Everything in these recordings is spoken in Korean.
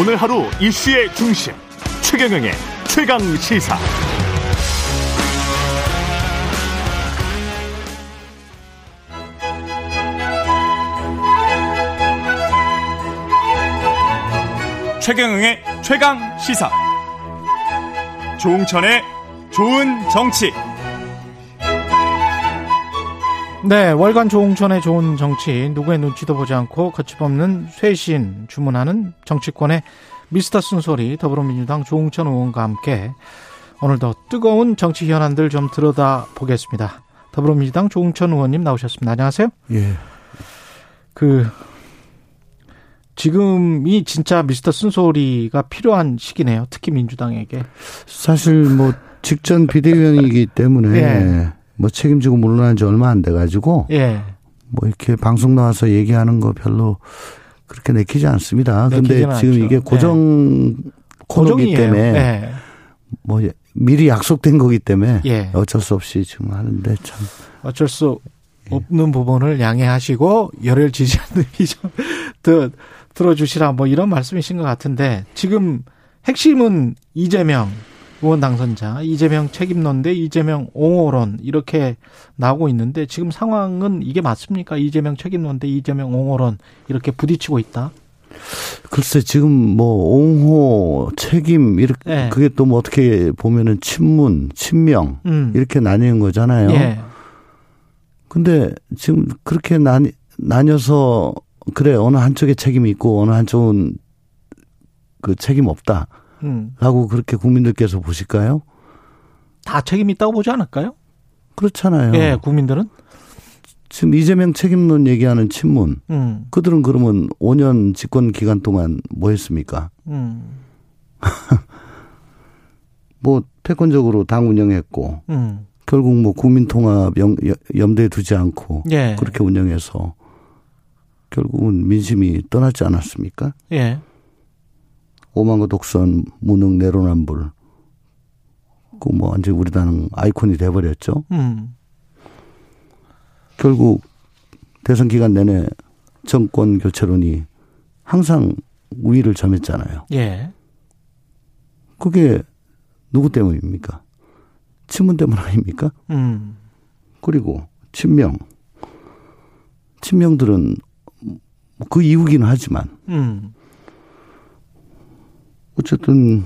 오늘 하루 이슈의 중심 최경영의 최강시사. 최경영의 최강시사. 조홍천의 좋은 정치. 네, 월간 조홍천의 좋은 정치. 누구의 눈치도 보지 않고 거침없는 쇄신 주문하는 정치권의 미스터 쓴소리. 더불어민주당 조홍천 의원과 함께 오늘도 뜨거운 정치 현안들 좀 들여다보겠습니다. 더불어민주당 조홍천 의원님 나오셨습니다. 안녕하세요. 예. 지금이 진짜 미스터 쓴소리가 필요한 시기네요. 특히 민주당에게. 사실 직전 비대위원이기 때문에 예. 책임지고 물러난 지 얼마 안 돼가지고 예. 이렇게 방송 나와서 얘기하는 거 별로 그렇게 내키지 않습니다. 근데 지금 않죠. 이게 고정 예. 코너이기 때문에 예. 미리 약속된 거기 때문에 예. 어쩔 수 없이 지금 하는데 참 어쩔 수 없는 예. 부분을 양해하시고 열혈 지지하는 좀 들어주시라 이런 말씀이신 것 같은데 지금 핵심은 이재명. 의원 당선자, 이재명 책임론대 이재명 옹호론 이렇게 나오고 있는데 지금 상황은 이게 맞습니까? 이재명 책임론대 이재명 옹호론 이렇게 부딪히고 있다. 글쎄 지금 옹호, 책임 이렇게 네. 그게 또 어떻게 보면은 친문, 친명 이렇게 나뉘는 거잖아요. 네. 근데 지금 그렇게 나뉘어서 그래 어느 한쪽에 책임이 있고 어느 한쪽은 그 책임 없다. 라고 그렇게 국민들께서 보실까요? 다 책임 있다고 보지 않을까요? 그렇잖아요. 예, 국민들은? 지금 이재명 책임론 얘기하는 친문. 그들은 그러면 5년 집권 기간 동안 뭐 했습니까? 패권적으로 당 운영했고, 결국 국민통합 염두에 두지 않고, 예. 그렇게 운영해서 결국은 민심이 떠났지 않았습니까? 예. 오만고 독선, 무능, 내로남불. 이제 우리 당 아이콘이 돼버렸죠. 결국 대선 기간 내내 정권 교체론이 항상 우위를 점했잖아요. 예. 그게 누구 때문입니까? 친문 때문 아닙니까? 그리고 친명들은 그 이후긴 하지만. 어쨌든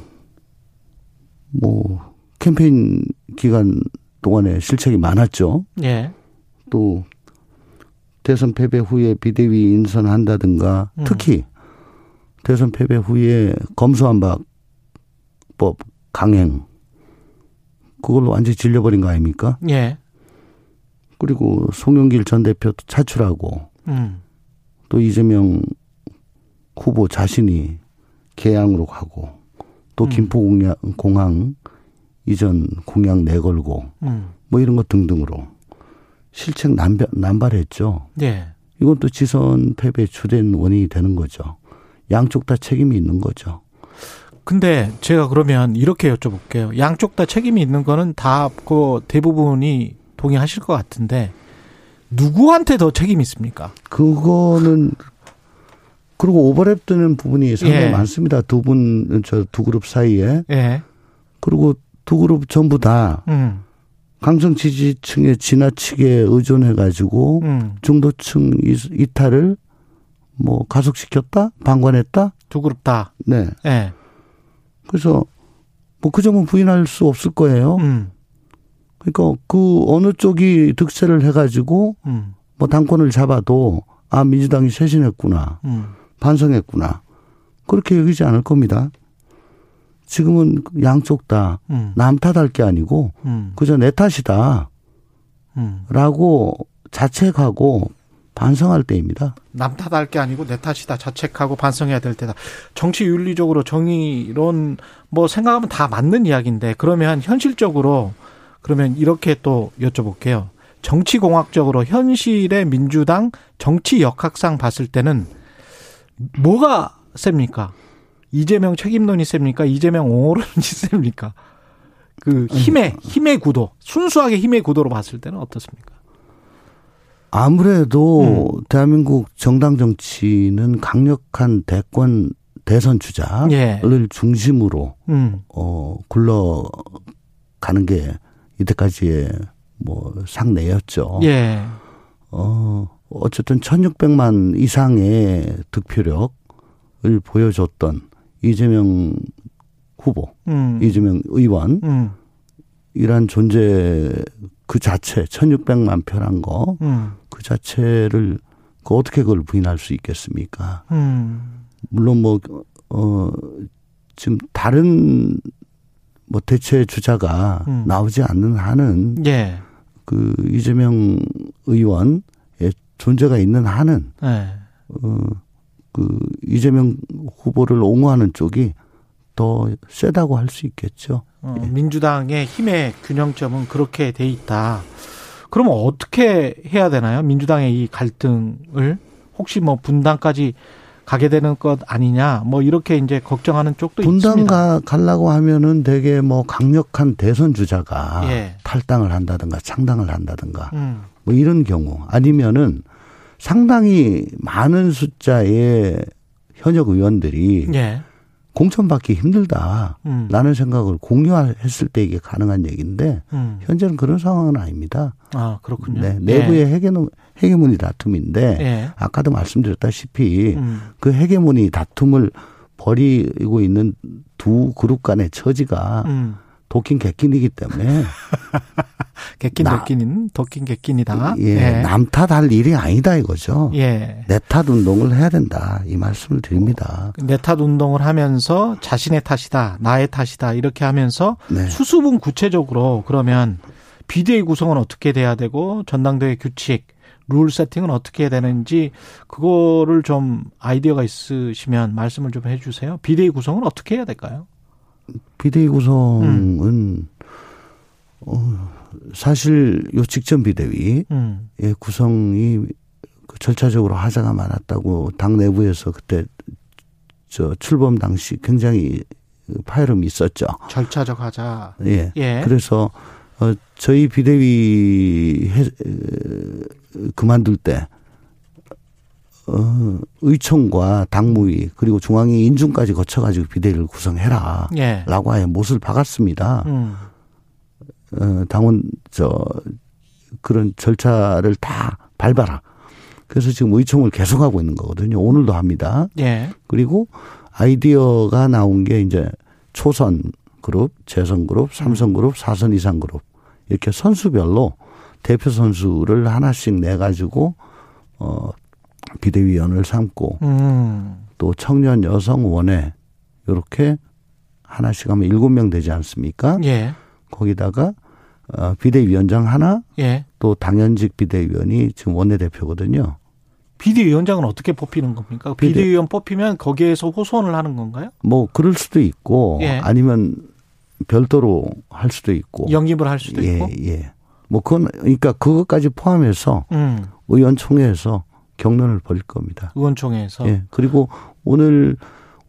캠페인 기간 동안에 실책이 많았죠. 예. 또 대선 패배 후에 비대위 인선한다든가 특히 대선 패배 후에 검수완박법 강행 그걸로 완전히 질려버린 거 아닙니까? 예. 그리고 송영길 전 대표 차출하고 또 이재명 후보 자신이 개항으로 가고 또 김포공항 이전 공약 내걸고 이런 것 등등으로 실책 남발했죠. 네. 이건 또 지선 패배의 주된 원인이 되는 거죠. 양쪽 다 책임이 있는 거죠. 근데 제가 그러면 이렇게 여쭤볼게요. 양쪽 다 책임이 있는 거는 다 대부분이 동의하실 것 같은데 누구한테 더 책임이 있습니까? 그거는... 그리고 오버랩되는 부분이 상당히 예. 많습니다. 두 그룹 사이에. 예. 그리고 두 그룹 전부 다 강성 지지층에 지나치게 의존해가지고 중도층 이탈을 가속시켰다? 방관했다? 두 그룹 다. 네. 예. 그래서 그 점은 부인할 수 없을 거예요. 그러니까 그 어느 쪽이 득세를 해가지고 당권을 잡아도 아, 민주당이 쇄신했구나. 반성했구나. 그렇게 여기지 않을 겁니다. 지금은 양쪽 다 남 탓할 게 아니고 그저 내 탓이다 라고 자책하고 반성할 때입니다. 남 탓할 게 아니고 내 탓이다. 자책하고 반성해야 될 때다. 정치 윤리적으로 정의론 생각하면 다 맞는 이야기인데 그러면 현실적으로 그러면 이렇게 또 여쭤볼게요. 정치공학적으로 현실의 민주당 정치 역학상 봤을 때는 뭐가 셉니까? 이재명 책임론이 셉니까? 이재명 옹호론이 셉니까? 힘의 구도, 순수하게 힘의 구도로 봤을 때는 어떻습니까? 아무래도 대한민국 정당 정치는 강력한 대권 대선 주자를 중심으로 굴러가는 게 이때까지의 뭐 상례였죠. 예. 어쨌든 1,600만 이상의 득표력을 보여줬던 이재명 후보, 이재명 의원 이란 존재 그 자체 1,600만 표란 거 그 자체를 그 어떻게 그걸 부인할 수 있겠습니까? 물론 뭐 지금 다른 뭐 대체 주자가 나오지 않는 한은 예. 그 이재명 의원의 존재가 있는 한은 예. 그 이재명 후보를 옹호하는 쪽이 더 세다고 할 수 있겠죠. 예. 민주당의 힘의 균형점은 그렇게 돼 있다. 그러면 어떻게 해야 되나요? 민주당의 이 갈등을 혹시 뭐 분당까지 가게 되는 것 아니냐, 뭐 이렇게 이제 걱정하는 쪽도 분당 있습니다. 분당 가려고 하면은 되게 뭐 강력한 대선 주자가 예. 탈당을 한다든가 창당을 한다든가 뭐 이런 경우 아니면은 상당히 많은 숫자의 현역 의원들이 예. 공천받기 힘들다. 라는 생각을 공유했을 때 이게 가능한 얘기인데 현재는 그런 상황은 아닙니다. 아 그렇군요. 네, 내부의 예. 헤게모니 다툼인데 예. 아까도 말씀드렸다시피 그 헤게모니 다툼을 벌이고 있는 두 그룹 간의 처지가 도낀 객긴이기 때문에 객긴 도낀인 도낀 객긴이다. 예, 예. 남 탓할 일이 아니다 이거죠. 예. 내 탓 운동을 해야 된다 이 말씀을 드립니다. 내 탓 운동을 하면서 자신의 탓이다, 나의 탓이다 이렇게 하면서 네. 수습은 구체적으로 그러면 비대위 구성은 어떻게 돼야 되고 전당대회 규칙, 룰 세팅은 어떻게 해야 되는지 그거를 좀 아이디어가 있으시면 말씀을 좀 해주세요. 비대위 구성은 어떻게 해야 될까요? 비대위 구성은 사실 요 직전 비대위의 구성이 절차적으로 하자가 많았다고 당 내부에서 그때 저 출범 당시 굉장히 파열음이 있었죠. 절차적 하자. 예. 예. 그래서 저희 비대위 그만둘 때 의총과 당무위 그리고 중앙위 인준까지 거쳐가지고 비대위를 구성해라 예. 라고 아예 못을 박았습니다. 당원 그런 절차를 다 밟아라. 그래서 지금 의총을 계속하고 있는 거거든요. 오늘도 합니다. 예. 그리고 아이디어가 나온 게 이제 초선 그룹, 재선 그룹, 삼선 그룹, 사선 이상 그룹 이렇게 선수별로 대표 선수를 하나씩 내가지고 비대위원을 삼고 또 청년 여성 원회 이렇게 하나씩 하면 7명 되지 않습니까? 예. 거기다가 비대위원장 하나 예. 또 당연직 비대위원이 지금 원내대표거든요. 비대위원장은 어떻게 뽑히는 겁니까? 비대위원 뽑히면 거기에서 호소원을 하는 건가요? 뭐 그럴 수도 있고 예. 아니면 별도로 할 수도 있고 영입을 할 수도 예, 있고 예. 뭐 그건 그러니까 그것까지 포함해서 의원총회에서 경론을 벌일 겁니다. 의원총회에서. 예. 그리고 오늘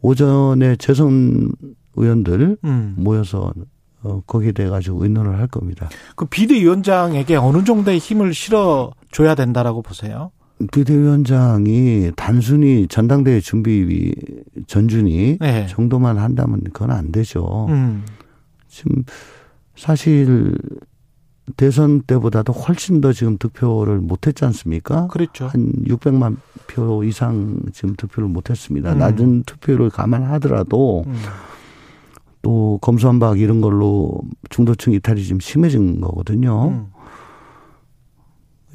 오전에 재선 의원들 모여서 거기에 대해 가지고 의논을 할 겁니다. 그 비대위원장에게 어느 정도의 힘을 실어줘야 된다라고 보세요? 비대위원장이 단순히 전당대회 준비 전준위 네. 정도만 한다면 그건 안 되죠. 지금 사실 대선 때보다도 훨씬 더 지금 득표를 못했지 않습니까? 그렇죠. 한 600만 표 이상 지금 득표를 못했습니다. 낮은 투표를 감안하더라도 또 검수완박 이런 걸로 중도층 이탈이 지금 심해진 거거든요.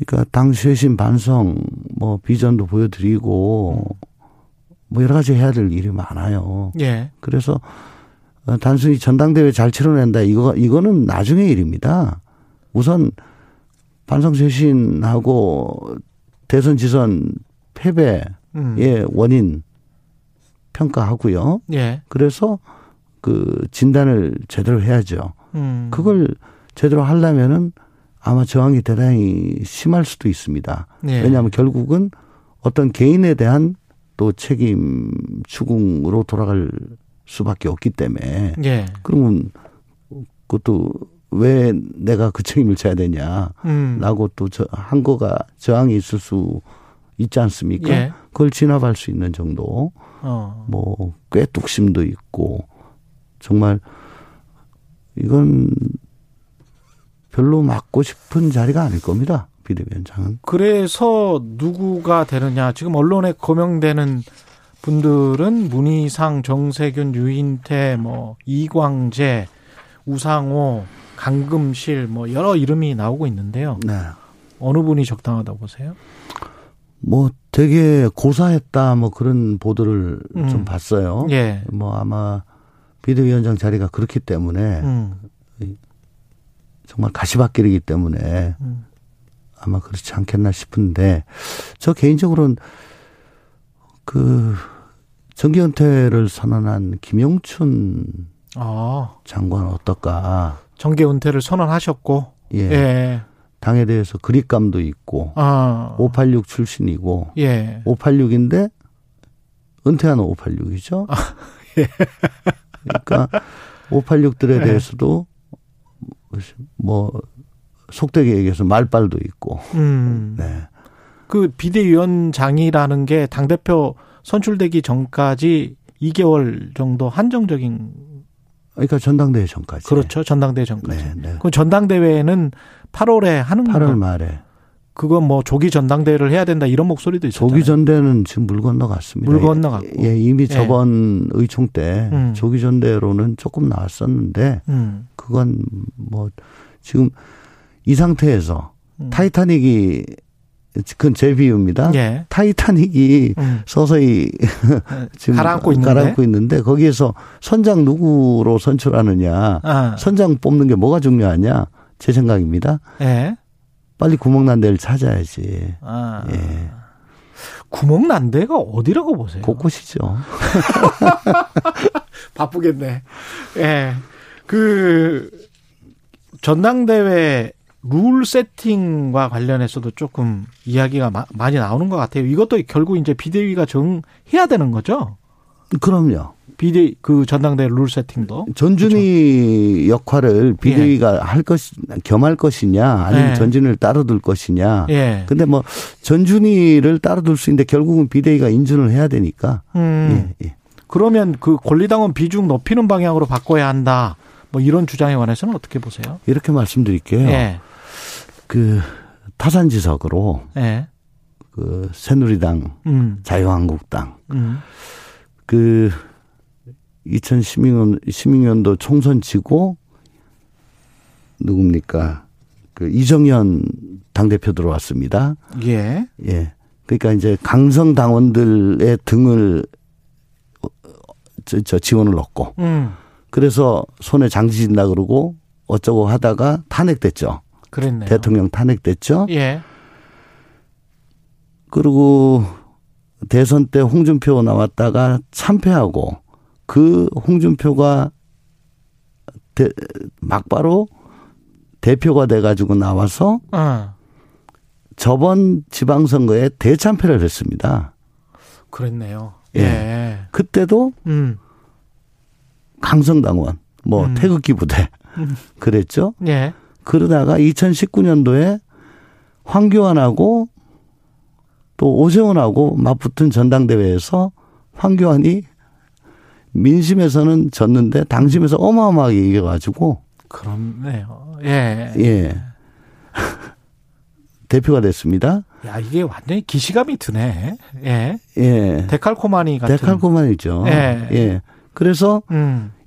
그러니까 당 쇄신 반성 뭐 비전도 보여드리고 뭐 여러 가지 해야 될 일이 많아요. 예. 그래서 단순히 전당대회 잘 치러낸다 이거는 나중의 일입니다. 우선 반성 쇄신하고 대선 지선 패배의 원인 평가하고요. 예. 그래서 그 진단을 제대로 해야죠. 그걸 제대로 하려면은 아마 저항이 대단히 심할 수도 있습니다. 예. 왜냐하면 결국은 어떤 개인에 대한 또 책임 추궁으로 돌아갈 수밖에 없기 때문에 예. 그러면 그것도 왜 내가 그 책임을 져야 되냐라고 또 한 거가 저항이 있을 수 있지 않습니까? 예. 그걸 진압할 수 있는 정도, 뭐 꽤 뚝심도 있고 정말 이건 별로 맡고 싶은 자리가 아닐 겁니다. 비대위원장은. 그래서 누구가 되느냐. 지금 언론에 거명되는 분들은 문희상, 정세균, 유인태, 뭐 이광재, 우상호, 강금실 뭐 여러 이름이 나오고 있는데요. 네. 어느 분이 적당하다고 보세요? 뭐 되게 고사했다 뭐 그런 보도를 좀 봤어요. 예. 뭐 아마 비대위원장 자리가 그렇기 때문에 정말 가시밭길이기 때문에 아마 그렇지 않겠나 싶은데 저 개인적으로는 그 정기 은퇴를 선언한 김용춘 장관 어떨까? 정계 은퇴를 선언하셨고 예. 당에 대해서 그립감도 있고 586 출신이고 586인데 은퇴하는 586이죠. 예. 그러니까 586들에 대해서도 뭐 속되게 얘기해서 말빨도 있고. 네. 그 비대위원장이라는 게 당대표 선출되기 전까지 2개월 정도 한정적인. 그러니까 전당대회 전까지. 그렇죠. 전당대회 전까지. 네, 네. 그럼 전당대회는 8월에 하는 거예요. 8월 말에. 그건 뭐 조기 전당대회를 해야 된다 이런 목소리도 있었잖아요. 조기 전대는 지금 물 건너갔습니다. 물 건너갔고. 예, 이미 저번 의총 때 조기 전대로는 조금 나왔었는데 그건 뭐 지금 이 상태에서 타이타닉이 그건 제 비유입니다. 예. 타이타닉이 서서히 지금 가라앉고 있는데 거기에서 선장 누구로 선출하느냐, 선장 뽑는 게 뭐가 중요하냐 제 생각입니다. 예. 빨리 구멍난 데를 찾아야지. 예. 구멍난 데가 어디라고 보세요? 곳곳이죠. 바쁘겠네. 예. 그 전당대회 룰 세팅과 관련해서도 조금 이야기가 많이 나오는 것 같아요. 이것도 결국 이제 비대위가 정해야 되는 거죠? 그럼요. 비대위, 그 전당대회 룰 세팅도. 전준희 그렇죠. 역할을 비대위가 겸할 것이냐, 아니면 전준희를 따로 둘 것이냐. 예. 근데 뭐 전준희를 따로 둘 수 있는데 결국은 비대위가 인준을 해야 되니까. 예. 그러면 그 권리당원 비중 높이는 방향으로 바꿔야 한다. 뭐 이런 주장에 관해서는 어떻게 보세요? 이렇게 말씀드릴게요. 예. 그 타산지석으로 그 새누리당, 자유한국당, 그 2016년도 총선 치고 누굽니까? 그 이정현 당대표 들어왔습니다. 예. 예. 그러니까 이제 강성 당원들의 등을 저 지원을 넣고. 그래서 손에 장지진다 그러고 어쩌고 하다가 탄핵됐죠. 그랬네요. 대통령 탄핵됐죠. 예. 그리고 대선 때 홍준표 나왔다가 참패하고 그 홍준표가 막바로 대표가 돼가지고 나와서 저번 지방선거에 대참패를 했습니다. 그랬네요. 예. 예. 그때도 강성당원, 뭐 태극기 부대 그랬죠. 예. 그러다가 2019년도에 황교안하고 또 오세훈하고 맞붙은 전당대회에서 황교안이 민심에서는 졌는데 당심에서 어마어마하게 이겨가지고. 그렇네요. 예. 예. 대표가 됐습니다. 야, 이게 완전히 기시감이 드네. 예. 예. 데칼코마니 같은. 데칼코마니죠. 예. 예. 그래서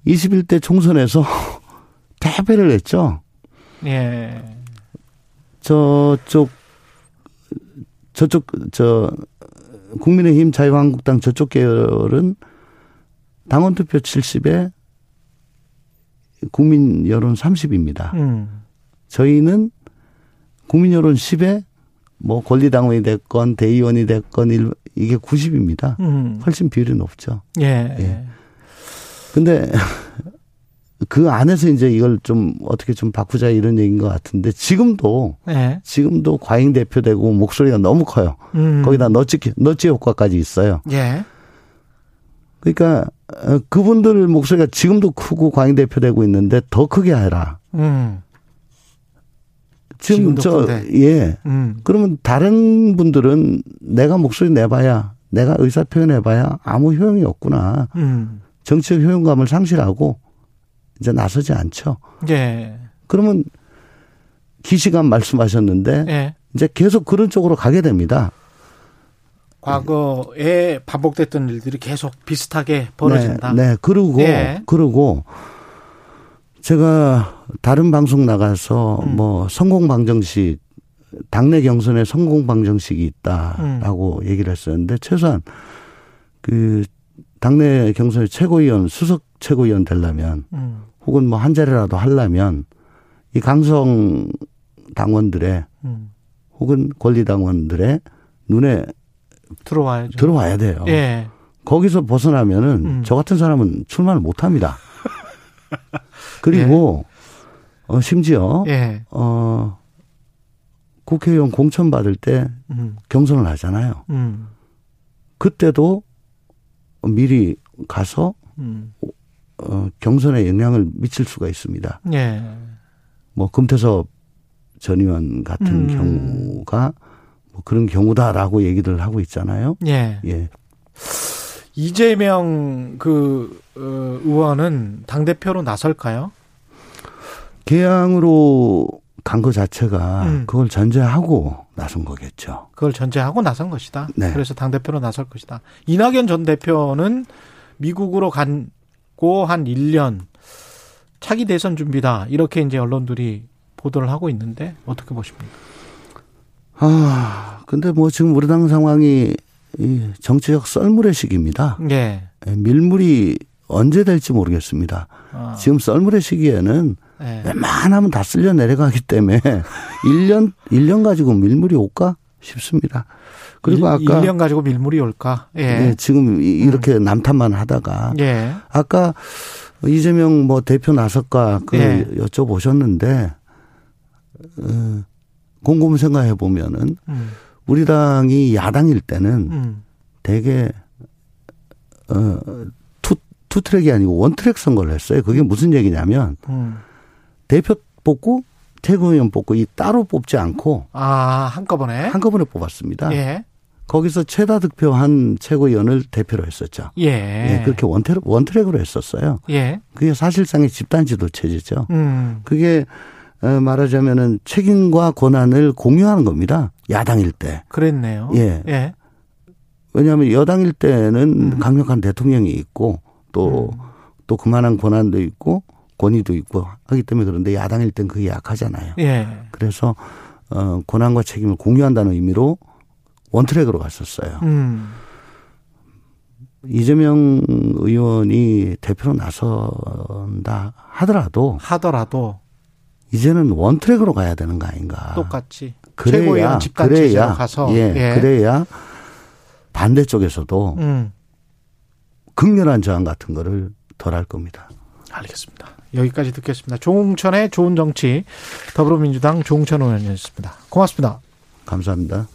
21대 총선에서 패배를 했죠. 예. 저쪽 국민의힘 자유한국당 저쪽 계열은 당원 투표 70에 국민 여론 30입니다. 저희는 국민 여론 10에 뭐 권리당원이 됐건 대의원이 됐건 이게 90입니다. 훨씬 비율이 높죠. 예. 예. 근데 그 안에서 이제 이걸 좀 어떻게 좀 바꾸자 이런 얘기인 것 같은데 지금도 지금도 과잉 대표되고 목소리가 너무 커요. 거기다 너치 효과까지 있어요. 예. 그러니까 그분들 목소리가 지금도 크고 과잉 대표되고 있는데 더 크게 해라. 지금 저, 예. 그러면 다른 분들은 내가 목소리 내봐야, 내가 의사 표현해봐야 아무 효용이 없구나. 정치적 효용감을 상실하고 이제 나서지 않죠. 예. 그러면 기시감 말씀하셨는데 예. 이제 계속 그런 쪽으로 가게 됩니다. 과거에 반복됐던 일들이 계속 비슷하게 벌어진다. 네, 네. 그리고 예. 그리고 제가 다른 방송 나가서 뭐 성공방정식 당내 경선에 성공방정식이 있다라고 얘기를 했었는데 최소한 그 당내 경선의 최고위원 수석 최고위원 되려면 혹은 뭐 한 자리라도 하려면 이 강성 당원들의 혹은 권리당원들의 눈에 들어와야죠. 들어와야 돼요. 예. 거기서 벗어나면은 저 같은 사람은 출마를 못 합니다. 그리고 예. 심지어 예. 국회의원 공천 받을 때 경선을 하잖아요. 그때도 미리 가서 경선에 영향을 미칠 수가 있습니다. 예. 뭐 금태섭 전 의원 같은 경우가 뭐 그런 경우다라고 얘기를 하고 있잖아요. 예. 예. 이재명 그 의원은 당대표로 나설까요? 개항으로 간 거 자체가 그걸 전제하고 나선 거겠죠. 그걸 전제하고 나선 것이다. 네. 그래서 당대표로 나설 것이다. 이낙연 전 대표는 미국으로 간고 한 1년 차기 대선 준비다. 이렇게 이제 언론들이 보도를 하고 있는데 어떻게 보십니까? 아, 근데 뭐 지금 우리 당 상황이 이 정치적 썰물의 시기입니다. 네. 밀물이 언제 될지 모르겠습니다. 아. 지금 썰물의 시기에는 네. 웬만하면 다 쓸려 내려가기 때문에 1년 가지고 밀물이 올까 싶습니다. 그리고 아까 1년 가지고 밀물이 올까? 예. 네, 지금 이렇게 남탓만 하다가 예. 아까 이재명 뭐 대표 나설까 그 예. 여쭤보셨는데 곰곰이 생각해 보면은 우리 당이 야당일 때는 되게 투 트랙이 아니고 원 트랙 선거를 했어요. 그게 무슨 얘기냐면 대표 뽑고 최고위원 뽑고 이 따로 뽑지 않고 아 한꺼번에 뽑았습니다. 예. 거기서 최다 득표한 최고위원을 대표로 했었죠. 예. 예 그렇게 원 트랙으로 했었어요. 예. 그게 사실상의 집단 지도 체제죠. 그게 말하자면은 책임과 권한을 공유하는 겁니다. 야당일 때. 그랬네요. 예. 예. 왜냐하면 여당일 때는 강력한 대통령이 있고 또 그만한 권한도 있고 권위도 있고 하기 때문에 그런데 야당일 땐 그게 약하잖아요. 예. 그래서 권한과 책임을 공유한다는 의미로 원트랙으로 갔었어요. 이재명 의원이 대표로 나선다 하더라도 이제는 원트랙으로 가야 되는 거 아닌가. 똑같이. 최고위원 집단체제로 가서. 예, 예. 그래야 반대쪽에서도 극렬한 저항 같은 거를 덜 할 겁니다. 알겠습니다. 여기까지 듣겠습니다. 조홍천의 좋은 정치 더불어민주당 조홍천 의원이었습니다. 고맙습니다. 감사합니다.